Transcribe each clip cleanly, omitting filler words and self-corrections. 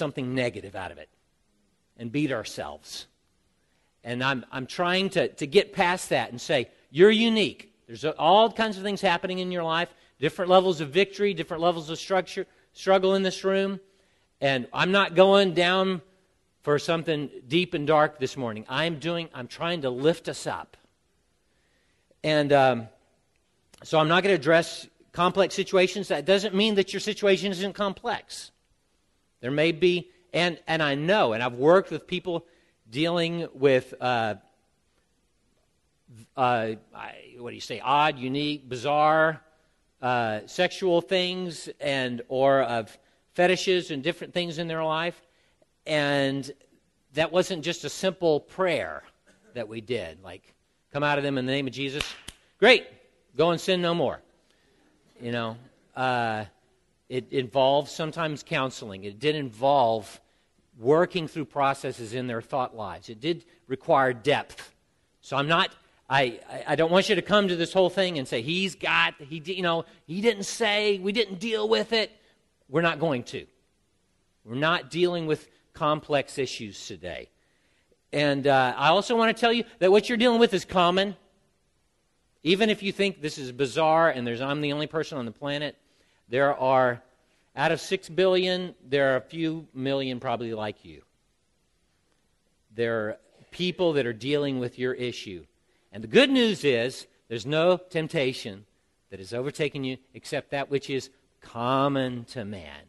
something negative out of it and beat ourselves. And I'm trying to get past that and say, you're unique. There's all kinds of things happening in your life, different levels of victory, different levels of struggle in this room. And I'm not going down for something deep and dark this morning. I'm trying to lift us up. And so I'm not going to address complex situations. That doesn't mean that your situation isn't complex. There may be, and I know, and I've worked with people dealing with, odd, unique, bizarre, sexual things, and or of fetishes and different things in their life. And that wasn't just a simple prayer that we did, like, come out of them in the name of Jesus. Great. Go and sin no more. You know, it involves sometimes counseling. It did involve working through processes in their thought lives. It did require depth. So I don't want you to come to this whole thing and say, he didn't say, we didn't deal with it. We're not going to. We're not dealing with complex issues today. And I also want to tell you that what you're dealing with is common. Even if you think this is bizarre and I'm the only person on the planet, there are, out of 6 billion, there are a few million probably like you. There are people that are dealing with your issue. And the good news is there's no temptation that is overtaking you except that which is common to man.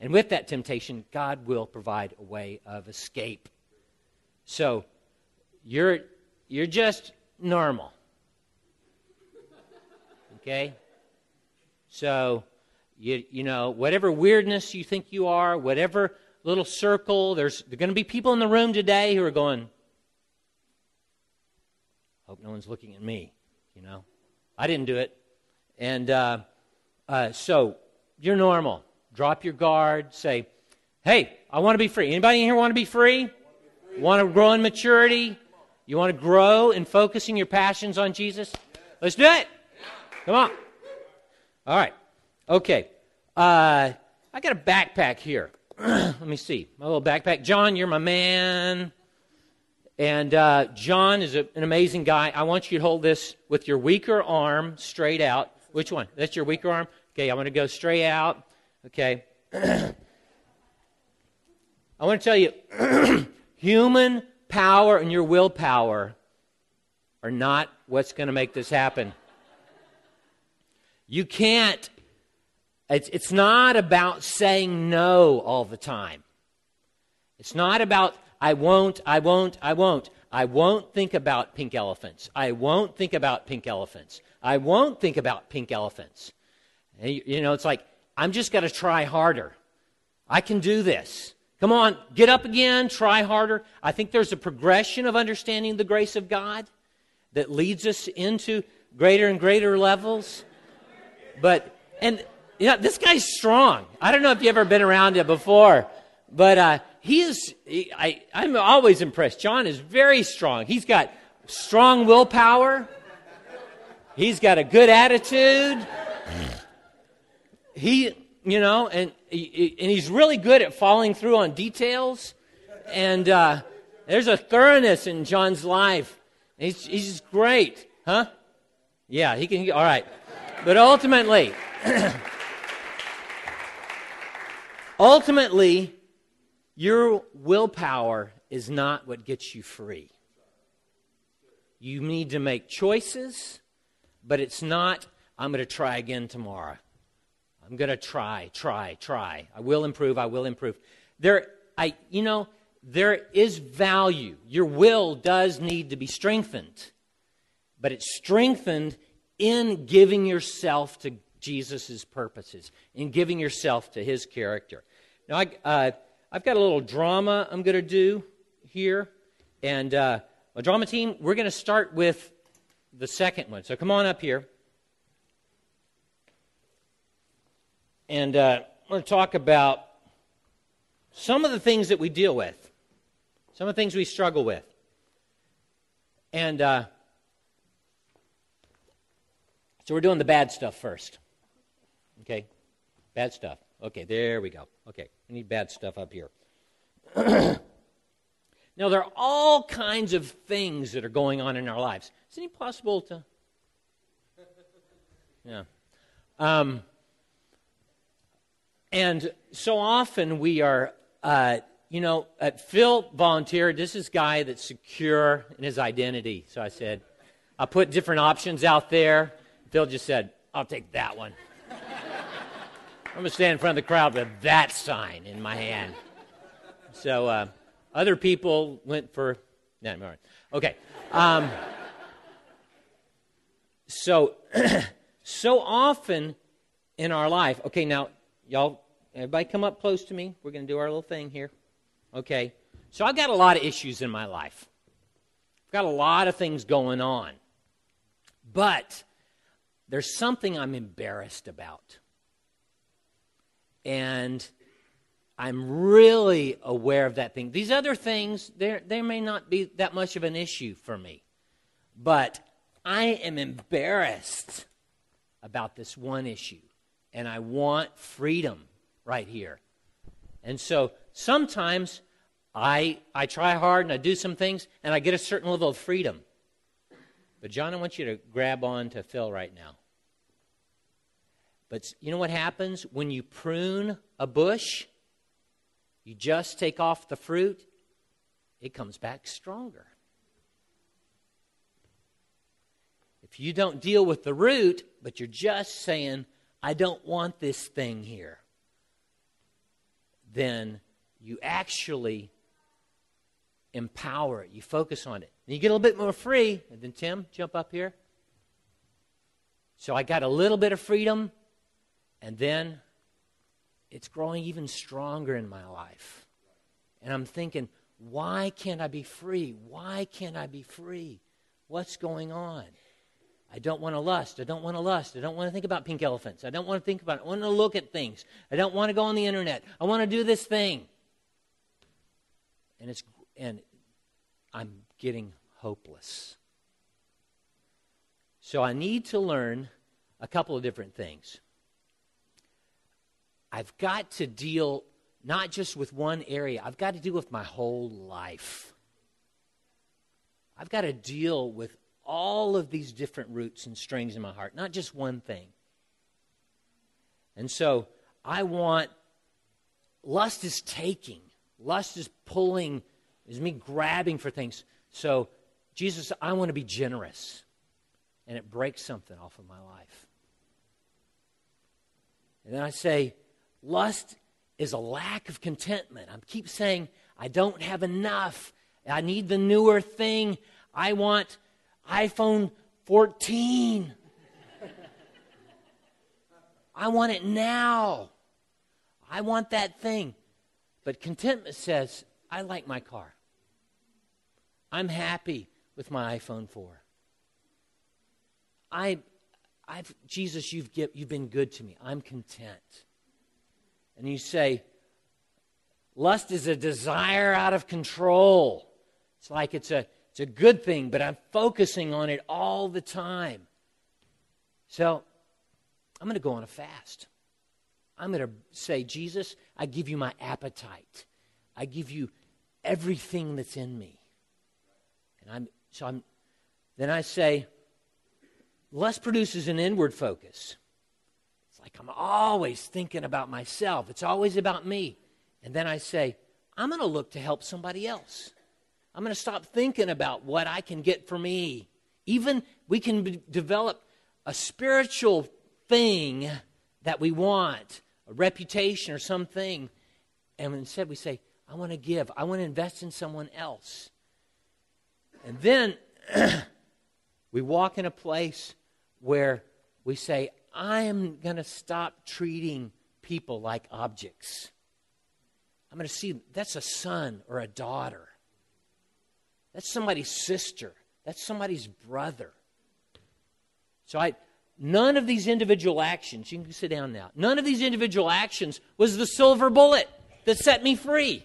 And with that temptation, God will provide a way of escape. So you're just normal. Okay? So, you know, whatever weirdness you think you are, whatever little circle, there are going to be people in the room today who are going, hope no one's looking at me, you know. I didn't do it. And so you're normal. Drop your guard. Say, hey, I want to be free. Anybody in here want to be free? Want to grow in maturity? You want to grow in focusing your passions on Jesus? Let's do it. Come on. All right. Okay. I got a backpack here. Let me see. My little backpack. John, you're my man. And John is an amazing guy. I want you to hold this with your weaker arm straight out. Which one? That's your weaker arm? Okay, I want to go straight out. Okay. I want to tell you, human power and your willpower are not what's going to make this happen. You can't, it's not about saying no all the time. It's not about, I won't. I won't think about pink elephants. I won't think about pink elephants. And you know, it's like, I'm just got to try harder. I can do this. Come on, get up again, try harder. I think there's a progression of understanding the grace of God that leads us into greater and greater levels. But, and you know, this guy's strong. I don't know if you've ever been around him before, but I'm always impressed. John is very strong. He's got strong willpower. He's got a good attitude. He, you know, and he's really good at following through on details. And there's a thoroughness in John's life. He's great, huh? Yeah, he can. All right. But ultimately, your willpower is not what gets you free. You need to make choices, but it's not, I'm going to try again tomorrow. I'm going to try. I will improve. There is value. Your will does need to be strengthened, but it's strengthened in giving yourself to Jesus' purposes, in giving yourself to his character. Now, I've got a little drama I'm going to do here. And my drama team, we're going to start with the second one. So come on up here. And I'm going to talk about some of the things that we deal with, some of the things we struggle with. And so we're doing the bad stuff first. Okay? Bad stuff. Okay, there we go. Okay, we need bad stuff up here. Now, there are all kinds of things that are going on in our lives. Isn't it possible to... Yeah. And so often we are, Phil volunteered. This is a guy that's secure in his identity. So I said, I put different options out there. Phil just said, I'll take that one. I'm going to stand in front of the crowd with that sign in my hand. So other people went for... No, I'm all right. Okay. So often in our life... Okay, now, y'all, everybody come up close to me. We're going to do our little thing here. Okay. So I've got a lot of issues in my life. I've got a lot of things going on. But there's something I'm embarrassed about. And I'm really aware of that thing. These other things, they may not be that much of an issue for me. But I am embarrassed about this one issue. And I want freedom right here. And so sometimes I try hard and I do some things and I get a certain level of freedom. But John, I want you to grab on to Phil right now. But you know what happens when you prune a bush? You just take off the fruit, it comes back stronger. If you don't deal with the root, but you're just saying, I don't want this thing here, then you actually empower it. You focus on it. And you get a little bit more free. And then, Tim, jump up here. So I got a little bit of freedom, and then it's growing even stronger in my life. And I'm thinking, why can't I be free? Why can't I be free? What's going on? I don't want to lust. I don't want to lust. I don't want to think about pink elephants. I don't want to think about it. I want to look at things. I don't want to go on the internet. I want to do this thing. And I'm getting hopeless. So I need to learn a couple of different things. I've got to deal not just with one area. I've got to deal with my whole life. I've got to deal with all of these different roots and strings in my heart, not just one thing. And so I want, lust is taking, lust is pulling, is me grabbing for things. So Jesus, I want to be generous. And it breaks something off of my life. And then I say, lust is a lack of contentment. I keep saying, I don't have enough. I need the newer thing. I want iPhone 14. I want it now. I want that thing. But contentment says, I like my car. I'm happy with my iPhone 4. Jesus, you've been good to me. I'm content. And you say, lust is a desire out of control. It's like it's a good thing, but I'm focusing on it all the time. So I'm going to go on a fast. I'm going to say, Jesus, I give you my appetite. I give you everything that's in me. And then I say, lust produces an inward focus. It's like I'm always thinking about myself. It's always about me. And then I say, I'm going to look to help somebody else. I'm going to stop thinking about what I can get for me. Even we can develop a spiritual thing that we want, a reputation or something. And instead we say, I want to give. I want to invest in someone else. And then we walk in a place where we say, I am going to stop treating people like objects. I'm going to see that's a son or a daughter. That's somebody's sister. That's somebody's brother. So none of these individual actions, you can sit down now, none of these individual actions was the silver bullet that set me free.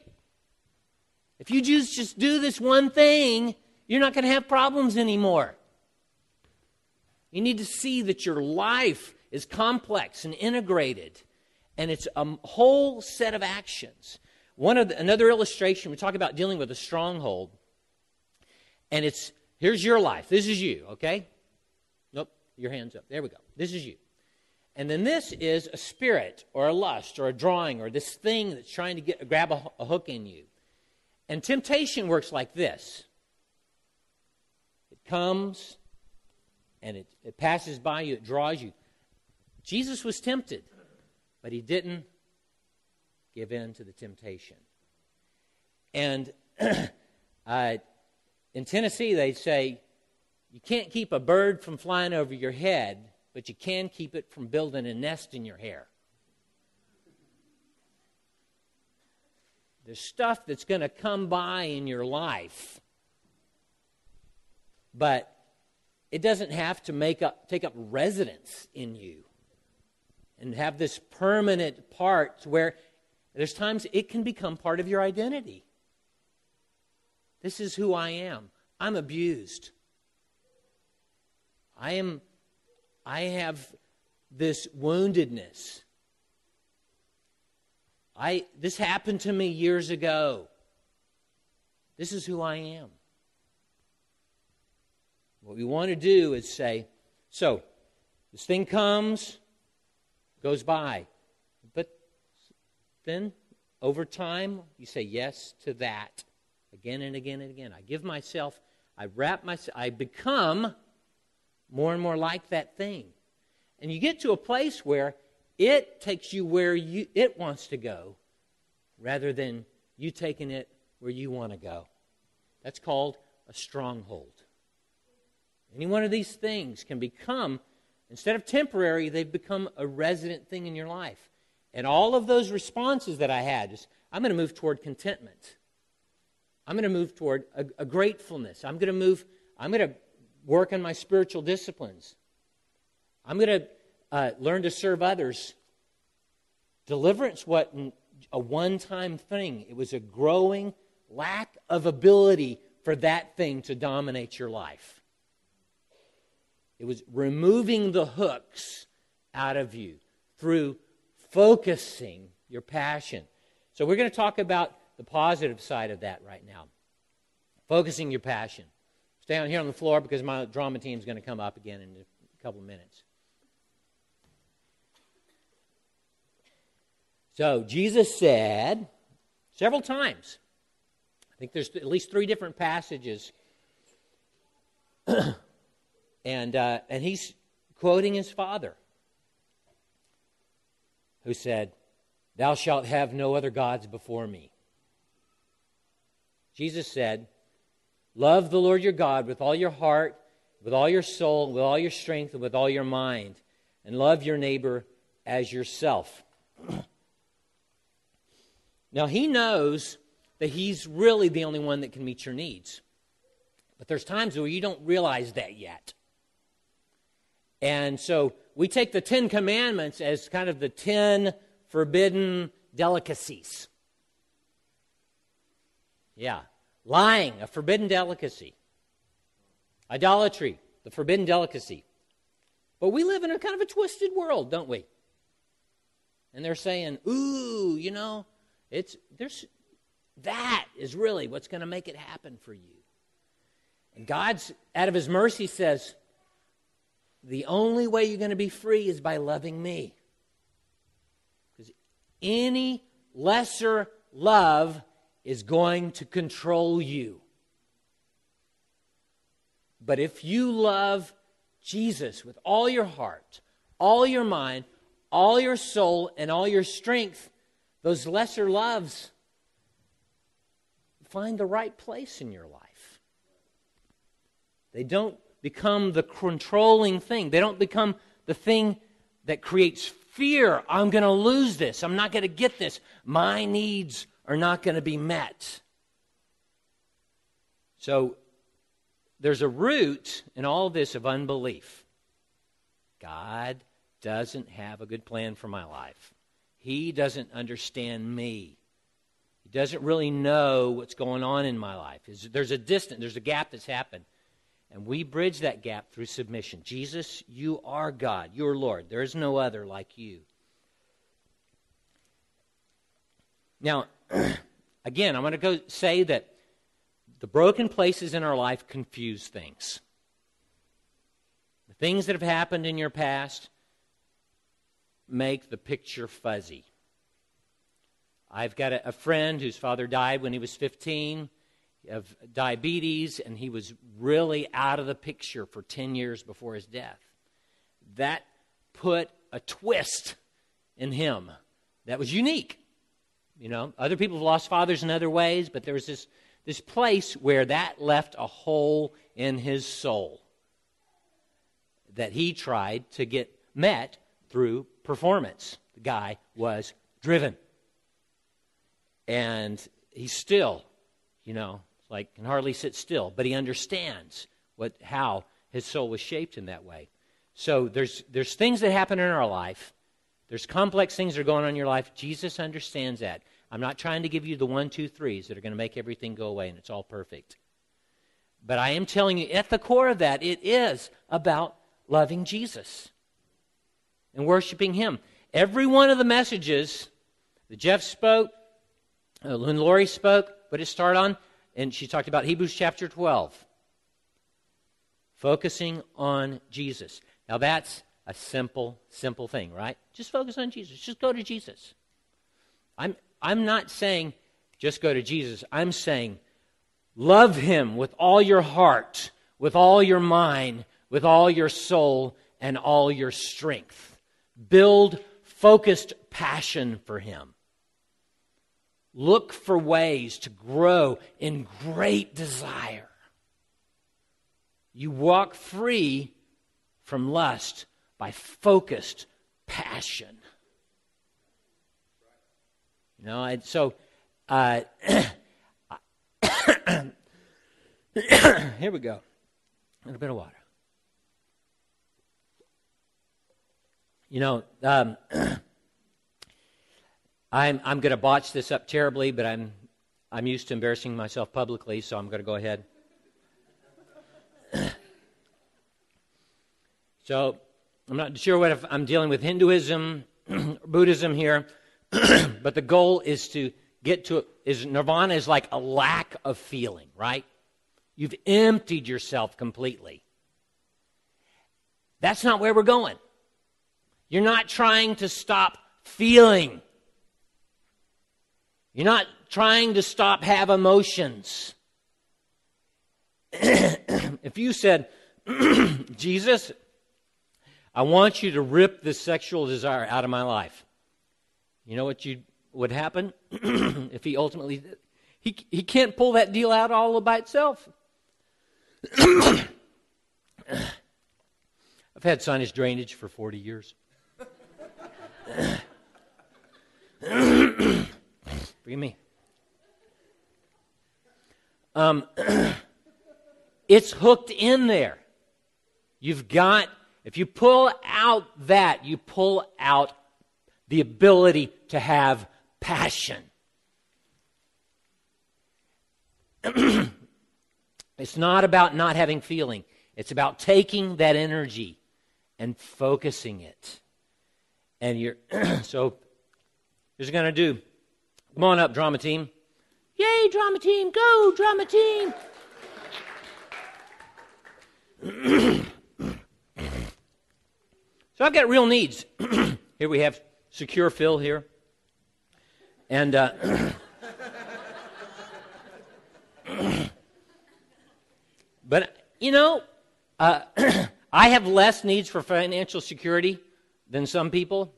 If you just do this one thing, you're not going to have problems anymore. You need to see that your life is complex and integrated, and it's a whole set of actions. Another illustration, we talk about dealing with a stronghold. And here's your life. This is you, okay? Nope, your hand's up. There we go. This is you. And then this is a spirit or a lust or a drawing or this thing that's trying to grab a hook in you. And temptation works like this. It comes and it passes by you. It draws you. Jesus was tempted, but he didn't give in to the temptation. And in Tennessee, they say, you can't keep a bird from flying over your head, but you can keep it from building a nest in your hair. There's stuff that's going to come by in your life, but it doesn't have to take up residence in you and have this permanent part where there's times it can become part of your identity. This is who I am. I'm abused. I have this woundedness. This happened to me years ago. This is who I am. What we want to do is say, so this thing comes, goes by. But then over time, you say yes to that again and again and again. I give myself, I become more and more like that thing. And you get to a place where it takes you where it wants to go rather than you taking it where you want to go. That's called a stronghold. Any one of these things can become, instead of temporary, they've become a resident thing in your life. And all of those responses that I had, I'm going to move toward contentment. I'm going to move toward a gratefulness. I'm going to work on my spiritual disciplines. I'm going to learn to serve others. Deliverance wasn't a one-time thing. It was a growing lack of ability for that thing to dominate your life. It was removing the hooks out of you through focusing your passion. So we're going to talk about the positive side of that right now. Focusing your passion. Stay on here on the floor because my drama team is going to come up again in a couple of minutes. So Jesus said several times, I think there's at least three different passages, and he's quoting his father, who said, "Thou shalt have no other gods before me." Jesus said, "Love the Lord your God with all your heart, with all your soul, with all your strength, and with all your mind, and love your neighbor as yourself." Now, he knows that he's really the only one that can meet your needs. But there's times where you don't realize that yet. And so we take the 10 commandments as kind of the 10 forbidden delicacies. Yeah. Lying, a forbidden delicacy. Idolatry, the forbidden delicacy. But we live in a kind of a twisted world, don't we? And they're saying, ooh, you know, that is really what's going to make it happen for you. And God's, out of his mercy, says, the only way you're going to be free is by loving me. Because any lesser love is going to control you. But if you love Jesus with all your heart, all your mind, all your soul, and all your strength, those lesser loves find the right place in your life. They don't become the controlling thing. They don't become the thing that creates fear. I'm going to lose this. I'm not going to get this. My needs are not going to be met. So there's a root in all this of unbelief. God doesn't have a good plan for my life. He doesn't understand me. He doesn't really know what's going on in my life. There's a gap that's happened. And we bridge that gap through submission. Jesus, you are God. You're Lord. There is no other like you. Now, Again, I'm going to go say that the broken places in our life confuse things. The things that have happened in your past make the picture fuzzy. I've got a friend whose father died when he was 15 of diabetes, and he was really out of the picture for 10 years before his death. That put a twist in him that was unique. You know, other people have lost fathers in other ways, but there was this place where that left a hole in his soul that he tried to get met through performance. The guy was driven. And he's still, you know, like can hardly sit still, but he understands how his soul was shaped in that way. So there's things that happen in our life. There's complex things that are going on in your life. Jesus understands that. I'm not trying to give you the 1, 2, 3s that are going to make everything go away and it's all perfect. But I am telling you, at the core of that, it is about loving Jesus and worshiping Him. Every one of the messages that Jeff spoke, when Lori spoke, what did it start on? And she talked about Hebrews chapter 12. Focusing on Jesus. Now that's a simple, simple thing, right? Just focus on Jesus. Just go to Jesus. I'm not saying just go to Jesus. I'm saying love Him with all your heart, with all your mind, with all your soul, and all your strength. Build focused passion for Him. Look for ways to grow in great desire. You walk free from lust by focused passion. You know, and so here we go. A little bit of water. You know, I'm going to botch this up terribly, but I'm used to embarrassing myself publicly, so I'm going to go ahead. So I'm not sure what if I'm dealing with Hinduism, Buddhism here, but the goal is to get to is nirvana is like a lack of feeling, right? You've emptied yourself completely. That's not where we're going. You're not trying to stop feeling. You're not trying to stop have emotions. If you said, Jesus, I want you to rip this sexual desire out of my life. You know what would happen if he ultimately did? He can't pull that deal out all by itself. I've had sinus drainage for 40 years. Forgive me. It's hooked in there. You've got... If you pull out that, you pull out the ability to have passion. It's not about not having feeling. It's about taking that energy and focusing it. And you're so here's what I'm going to do. Come on up, drama team. Yay, drama team. Go, drama team. So I've got real needs. Here we have Secure Phil here. And but, you know, I have less needs for financial security than some people,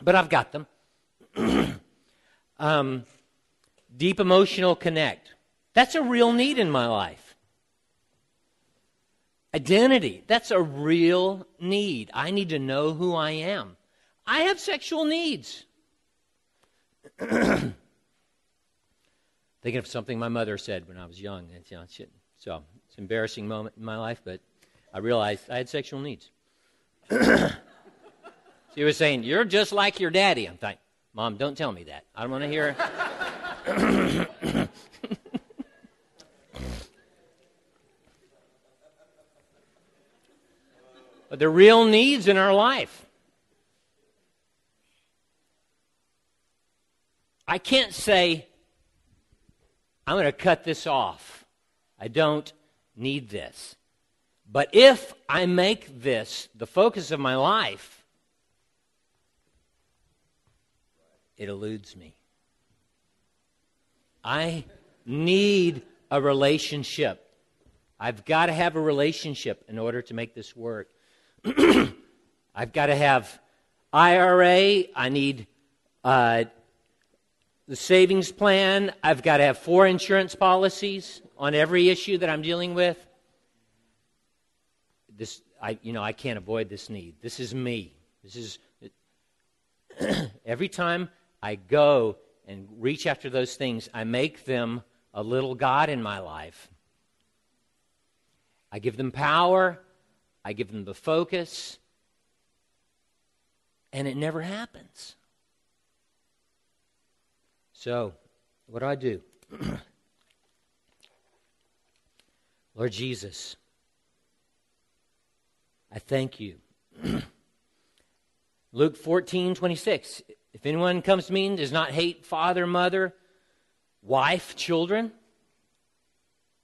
but I've got them. Deep emotional connect. That's a real need in my life. Identity, that's a real need. I need to know who I am. I have sexual needs. Thinking of something my mother said when I was young. So it's an embarrassing moment in my life, but I realized I had sexual needs. She was saying, you're just like your daddy. I'm like, Mom, don't tell me that. I don't want to hear it. But the real needs in our life. I can't say I'm going to cut this off. I don't need this. But if I make this the focus of my life, it eludes me. I need a relationship. I've got to have a relationship in order to make this work. I've got to have IRA. I need the savings plan. I've got to have 4 insurance policies on every issue that I'm dealing with. This, I can't avoid this need. This is me. This is every time I go and reach after those things, I make them a little God in my life. I give them power. I give them the focus. And it never happens. So, what do? Lord Jesus, I thank you. Luke 14:26. If anyone comes to me and does not hate father, mother, wife, children,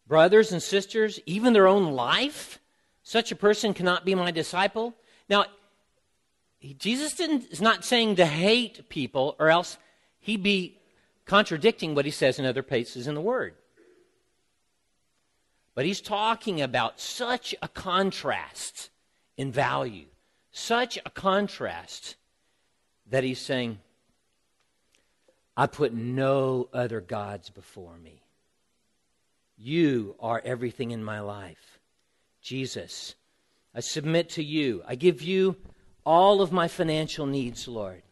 brothers and sisters, even their own life, such a person cannot be my disciple. Now, Jesus is not saying to hate people, or else he'd be contradicting what he says in other places in the Word. But he's talking about such a contrast in value, such a contrast that he's saying, I put no other gods before me. You are everything in my life. Jesus, I submit to you. I give you all of my financial needs, Lord.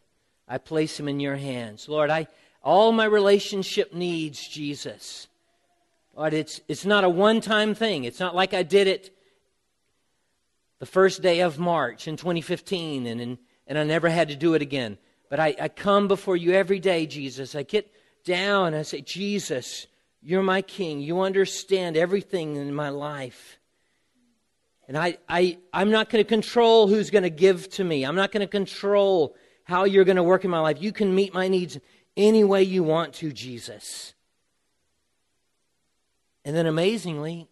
I place them in your hands. Lord, all my relationship needs, Jesus. Lord, it's not a one-time thing. It's not like I did it the first day of March in 2015, and I never had to do it again. But I come before you every day, Jesus. I get down and I say, Jesus, you're my King. You understand everything in my life. And I'm not going to control who's going to give to me. I'm not going to control how you're going to work in my life. You can meet my needs any way you want to, Jesus. And then amazingly,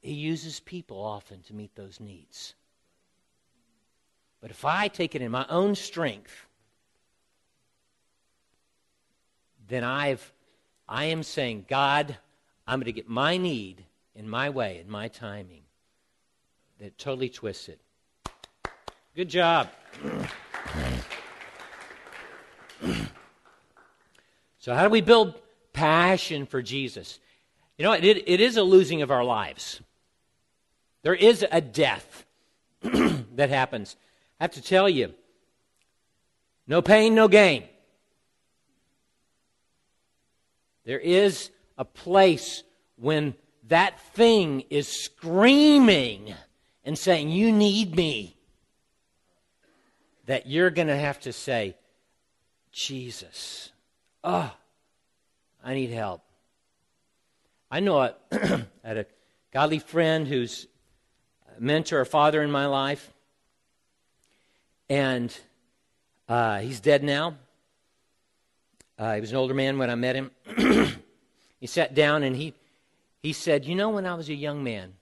he uses people often to meet those needs. But if I take it in my own strength, then I am saying, God, I'm going to get my need in my way, in my timing. That totally twists it. Good job. So how do we build passion for Jesus? You know, it is a losing of our lives. There is a death that happens. I have to tell you, no pain, no gain. There is a place when that thing is screaming and saying, you need me, that you're going to have to say, Jesus, oh, I need help. I know I had a godly friend who's a mentor, a father in my life, and he's dead now. He was an older man when I met him. He sat down and he said, you know, when I was a young man,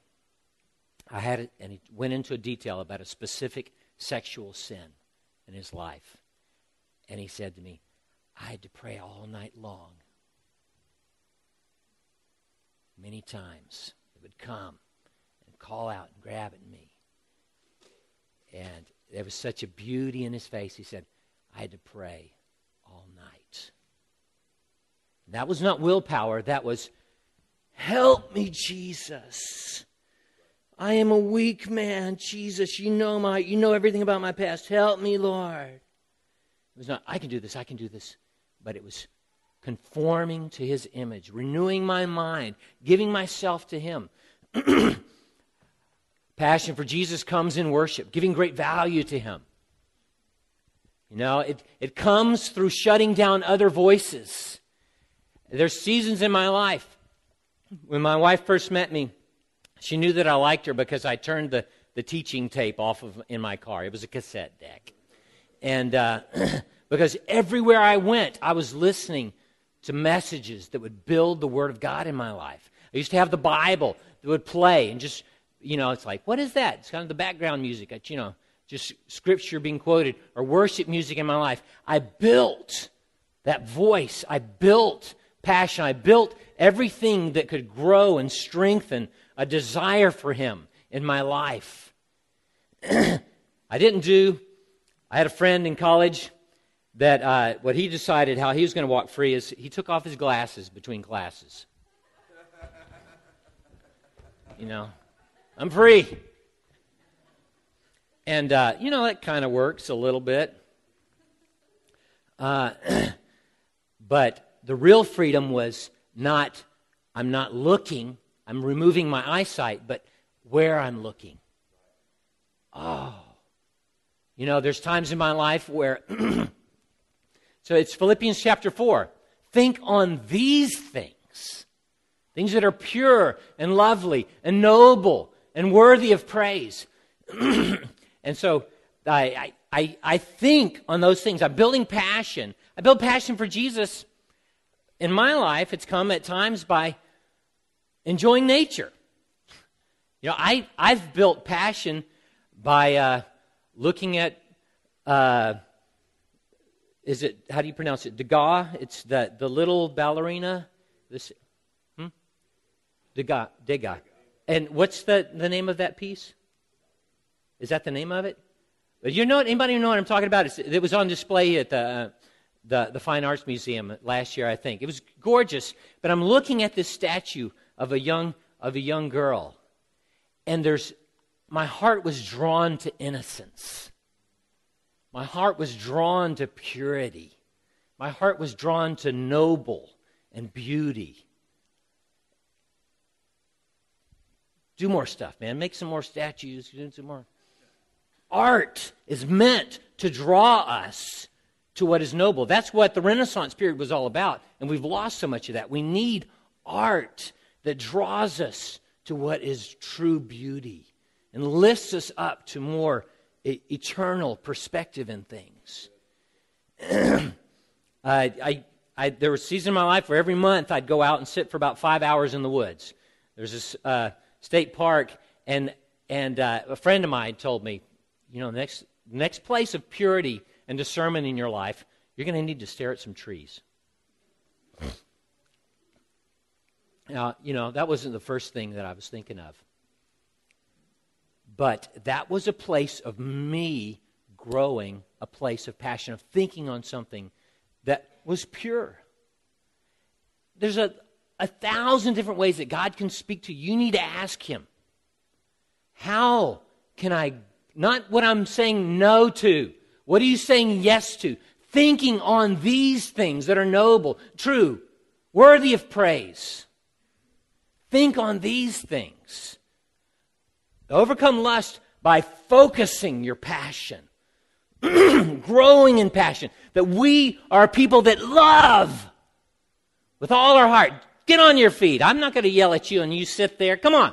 I had it, and he went into detail about a specific sexual sin in his life. And he said to me, I had to pray all night long. Many times it would come and call out and grab at me. And there was such a beauty in his face. He said, I had to pray all night. That was not willpower. That was, help me, Jesus. I am a weak man, Jesus. You know everything about my past. Help me, Lord. It was not, I can do this. But it was conforming to his image, renewing my mind, giving myself to him. Passion for Jesus comes in worship, giving great value to him. You know, it comes through shutting down other voices. There's seasons in my life. When my wife first met me, she knew that I liked her because I turned the teaching tape off of in my car. It was a cassette deck. And because everywhere I went, I was listening to messages that would build the Word of God in my life. I used to have the Bible that would play and just, you know, it's like, what is that? It's kind of the background music, you know, just scripture being quoted or worship music in my life. I built that voice. I built passion. I built everything that could grow and strengthen a desire for Him in my life. I had a friend in college that what he decided how he was going to walk free is he took off his glasses between classes. You know, I'm free. And, you know, that kind of works a little bit. But the real freedom was not, I'm not looking, I'm removing my eyesight, but where I'm looking. Oh. You know, there's times in my life where, so it's Philippians chapter 4. Think on these things that are pure and lovely and noble and worthy of praise. And so I think on those things. I'm building passion. I build passion for Jesus. In my life, it's come at times by enjoying nature. You know, I've built passion by... looking at, how do you pronounce it? Degas? It's the little ballerina. Degas. And what's the name of that piece? Is that the name of it? But you know, anybody know what I'm talking about? It was on display at the Fine Arts Museum last year, I think. It was gorgeous. But I'm looking at this statue of a young girl, and there's. My heart was drawn to innocence. My heart was drawn to purity. My heart was drawn to noble and beauty. Do more stuff, man. Make some more statues. Do some more. Art is meant to draw us to what is noble. That's what the Renaissance period was all about, and we've lost so much of that. We need art that draws us to what is true beauty. And lifts us up to more eternal perspective in things. There was a season in my life where every month I'd go out and sit for about 5 hours in the woods. There's this state park, and a friend of mine told me, you know, next place of purity and discernment in your life, you're going to need to stare at some trees. Now, you know, that wasn't the first thing that I was thinking of. But that was a place of me growing, a place of passion, of thinking on something that was pure. There's a thousand different ways that God can speak to you. You need to ask Him, how can I, not what I'm saying no to, what are you saying yes to? Thinking on these things that are noble, true, worthy of praise. Think on these things. Overcome lust by focusing your passion, growing in passion, that we are people that love with all our heart. Get on your feet. I'm not going to yell at you and you sit there. Come on.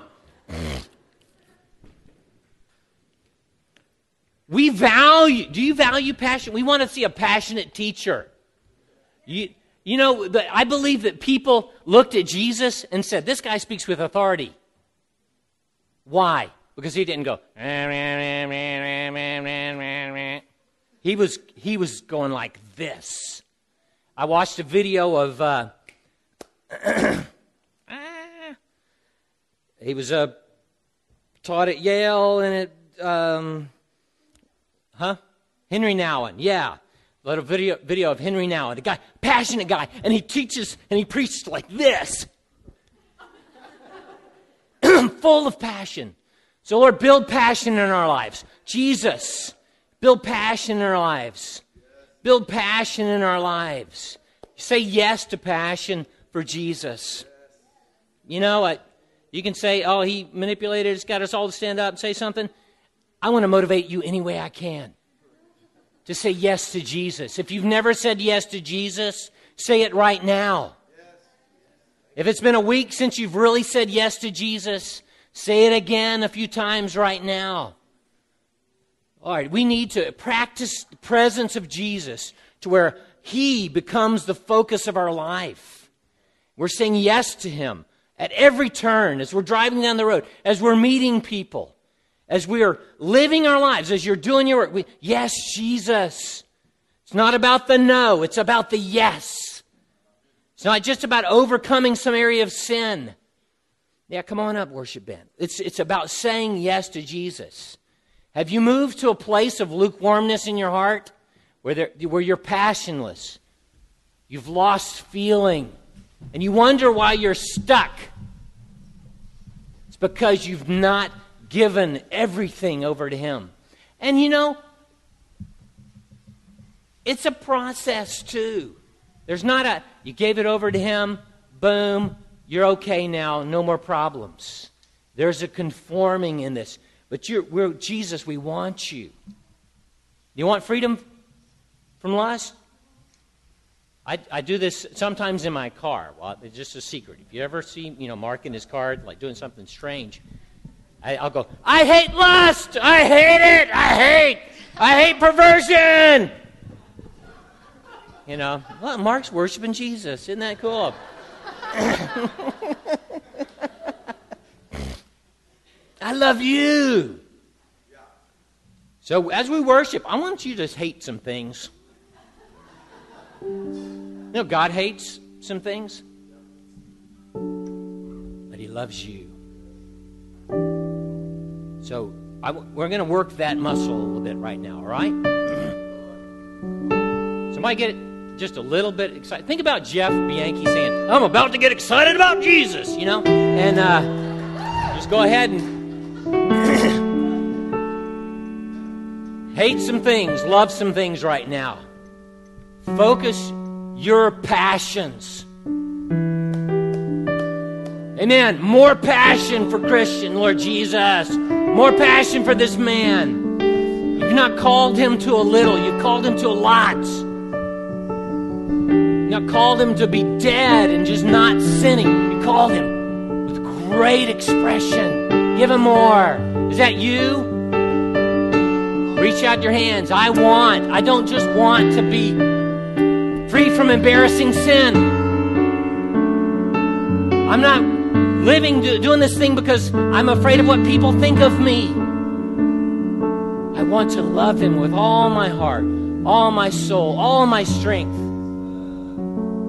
Do you value passion? We want to see a passionate teacher. You know, I believe that people looked at Jesus and said, this guy speaks with authority. Why? Because He didn't go. He was going like this. I watched a video of. He was taught at Yale and at Henry Nouwen. Yeah, little video of Henry Nouwen, the guy, passionate guy, and he teaches and he preaches like this. Full of passion. So Lord, build passion in our lives. Jesus, build passion in our lives. Build passion in our lives. Say yes to passion for Jesus. You know what? You can say, oh, he manipulated us, got us all to stand up and say something. I want to motivate you any way I can to say yes to Jesus. If you've never said yes to Jesus, say it right now. If it's been a week since you've really said yes to Jesus, say it again a few times right now. All right, we need to practice the presence of Jesus to where He becomes the focus of our life. We're saying yes to Him at every turn, as we're driving down the road, as we're meeting people, as we're living our lives, as you're doing your work. Yes, Jesus. It's not about the no, it's about the yes. It's not just about overcoming some area of sin. Yeah, come on up, worship band. It's about saying yes to Jesus. Have you moved to a place of lukewarmness in your heart where you're passionless? You've lost feeling, and you wonder why you're stuck. It's because you've not given everything over to Him. And you know, it's a process too. There's not a, you gave it over to Him, boom, you're okay now, no more problems. There's a conforming in this. But we're Jesus, we want you. You want freedom from lust? I do this sometimes in my car. Well, it's just a secret. If you ever see, Mark in his car, like doing something strange, I'll go, I hate lust! I hate it! I hate perversion! Well, Mark's worshiping Jesus. Isn't that cool? I love you. So as we worship, I want you to hate some things. God hates some things, but He loves you. So we're going to work that muscle a little bit right now, all right? Somebody get it just a little bit excited. Think about Jeff Bianchi saying, I'm about to get excited about Jesus, And just go ahead and hate some things, love some things right now. Focus your passions. Amen. More passion for Christian, Lord Jesus. More passion for this man. You've not called him to a little. You've called him to a lot. You've not called him to be dead and just not sinning. You called him with great expression. Give him more. Is that you? Reach out your hands. I don't just want to be free from embarrassing sin. I'm not doing this thing because I'm afraid of what people think of me. I want to love Him with all my heart, all my soul, all my strength.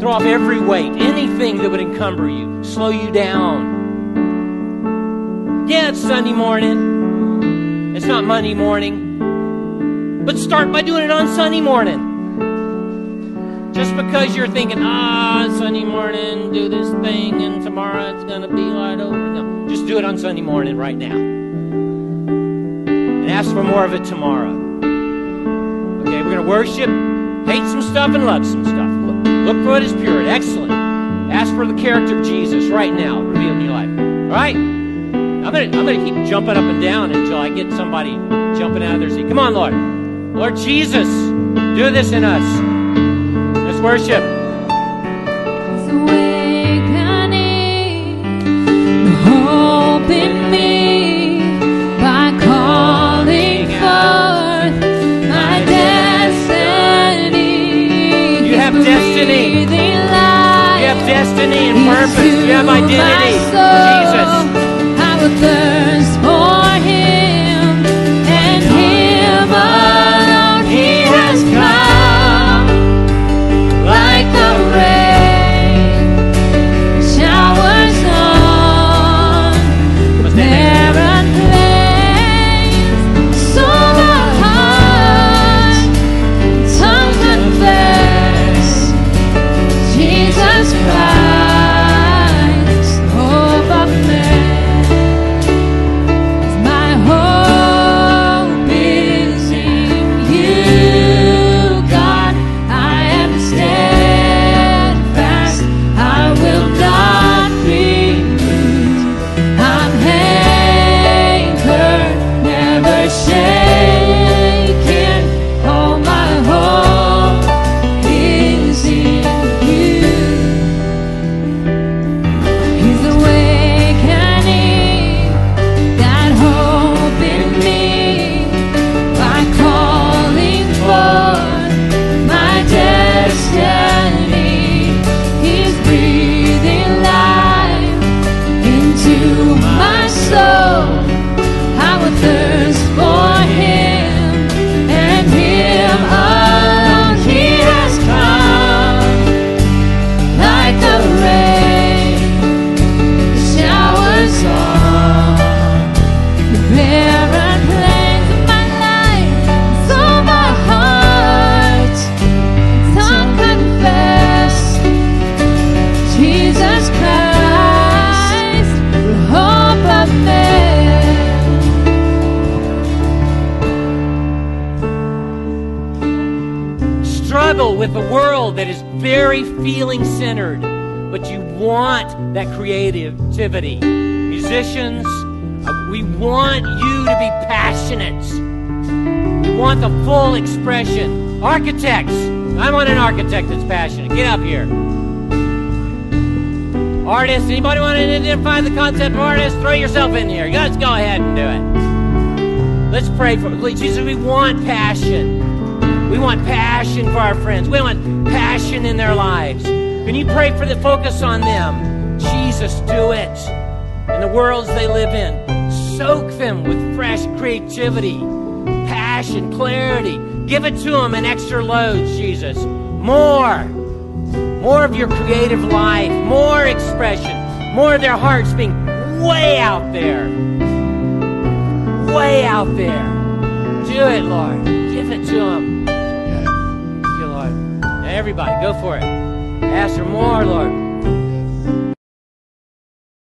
Throw off every weight, anything that would encumber you, slow you down. Yeah, it's Sunday morning. It's not Monday morning. But start by doing it on Sunday morning. Just because you're thinking, Sunday morning, do this thing, and tomorrow it's going to be light over. No, just do it on Sunday morning right now. And ask for more of it tomorrow. Okay, we're going to worship, hate some stuff, and love some stuff. Look for what is pure and excellent. Ask for the character of Jesus right now, revealed in your life. All right? I'm going to keep jumping up and down until I get somebody jumping out of their seat. Come on, Lord. Lord Jesus, do this in us. Worship. It's awakening the hope in me by calling forth my destiny. You have destiny. You have destiny and purpose. You have identity. Jesus. I will thirst for Him and Him alone. He has come. Christ, with a world that is very feeling-centered, but you want that creativity. Musicians, we want you to be passionate. We want the full expression. Architects, I want an architect that's passionate. Get up here. Artists, anybody want to identify the concept of artists? Throw yourself in here. Let's go ahead and do it. Let's pray for it. Jesus, we want passion. We want passion for our friends. We want passion in their lives. Can you pray for the focus on them? Jesus, do it. In the worlds they live in, soak them with fresh creativity, passion, clarity. Give it to them in extra loads, Jesus. More of your creative life, more expression, more of their hearts being way out there. Do it, Lord. Give it to them. Thank you, Lord. Everybody, go for it. Ask for more, Lord.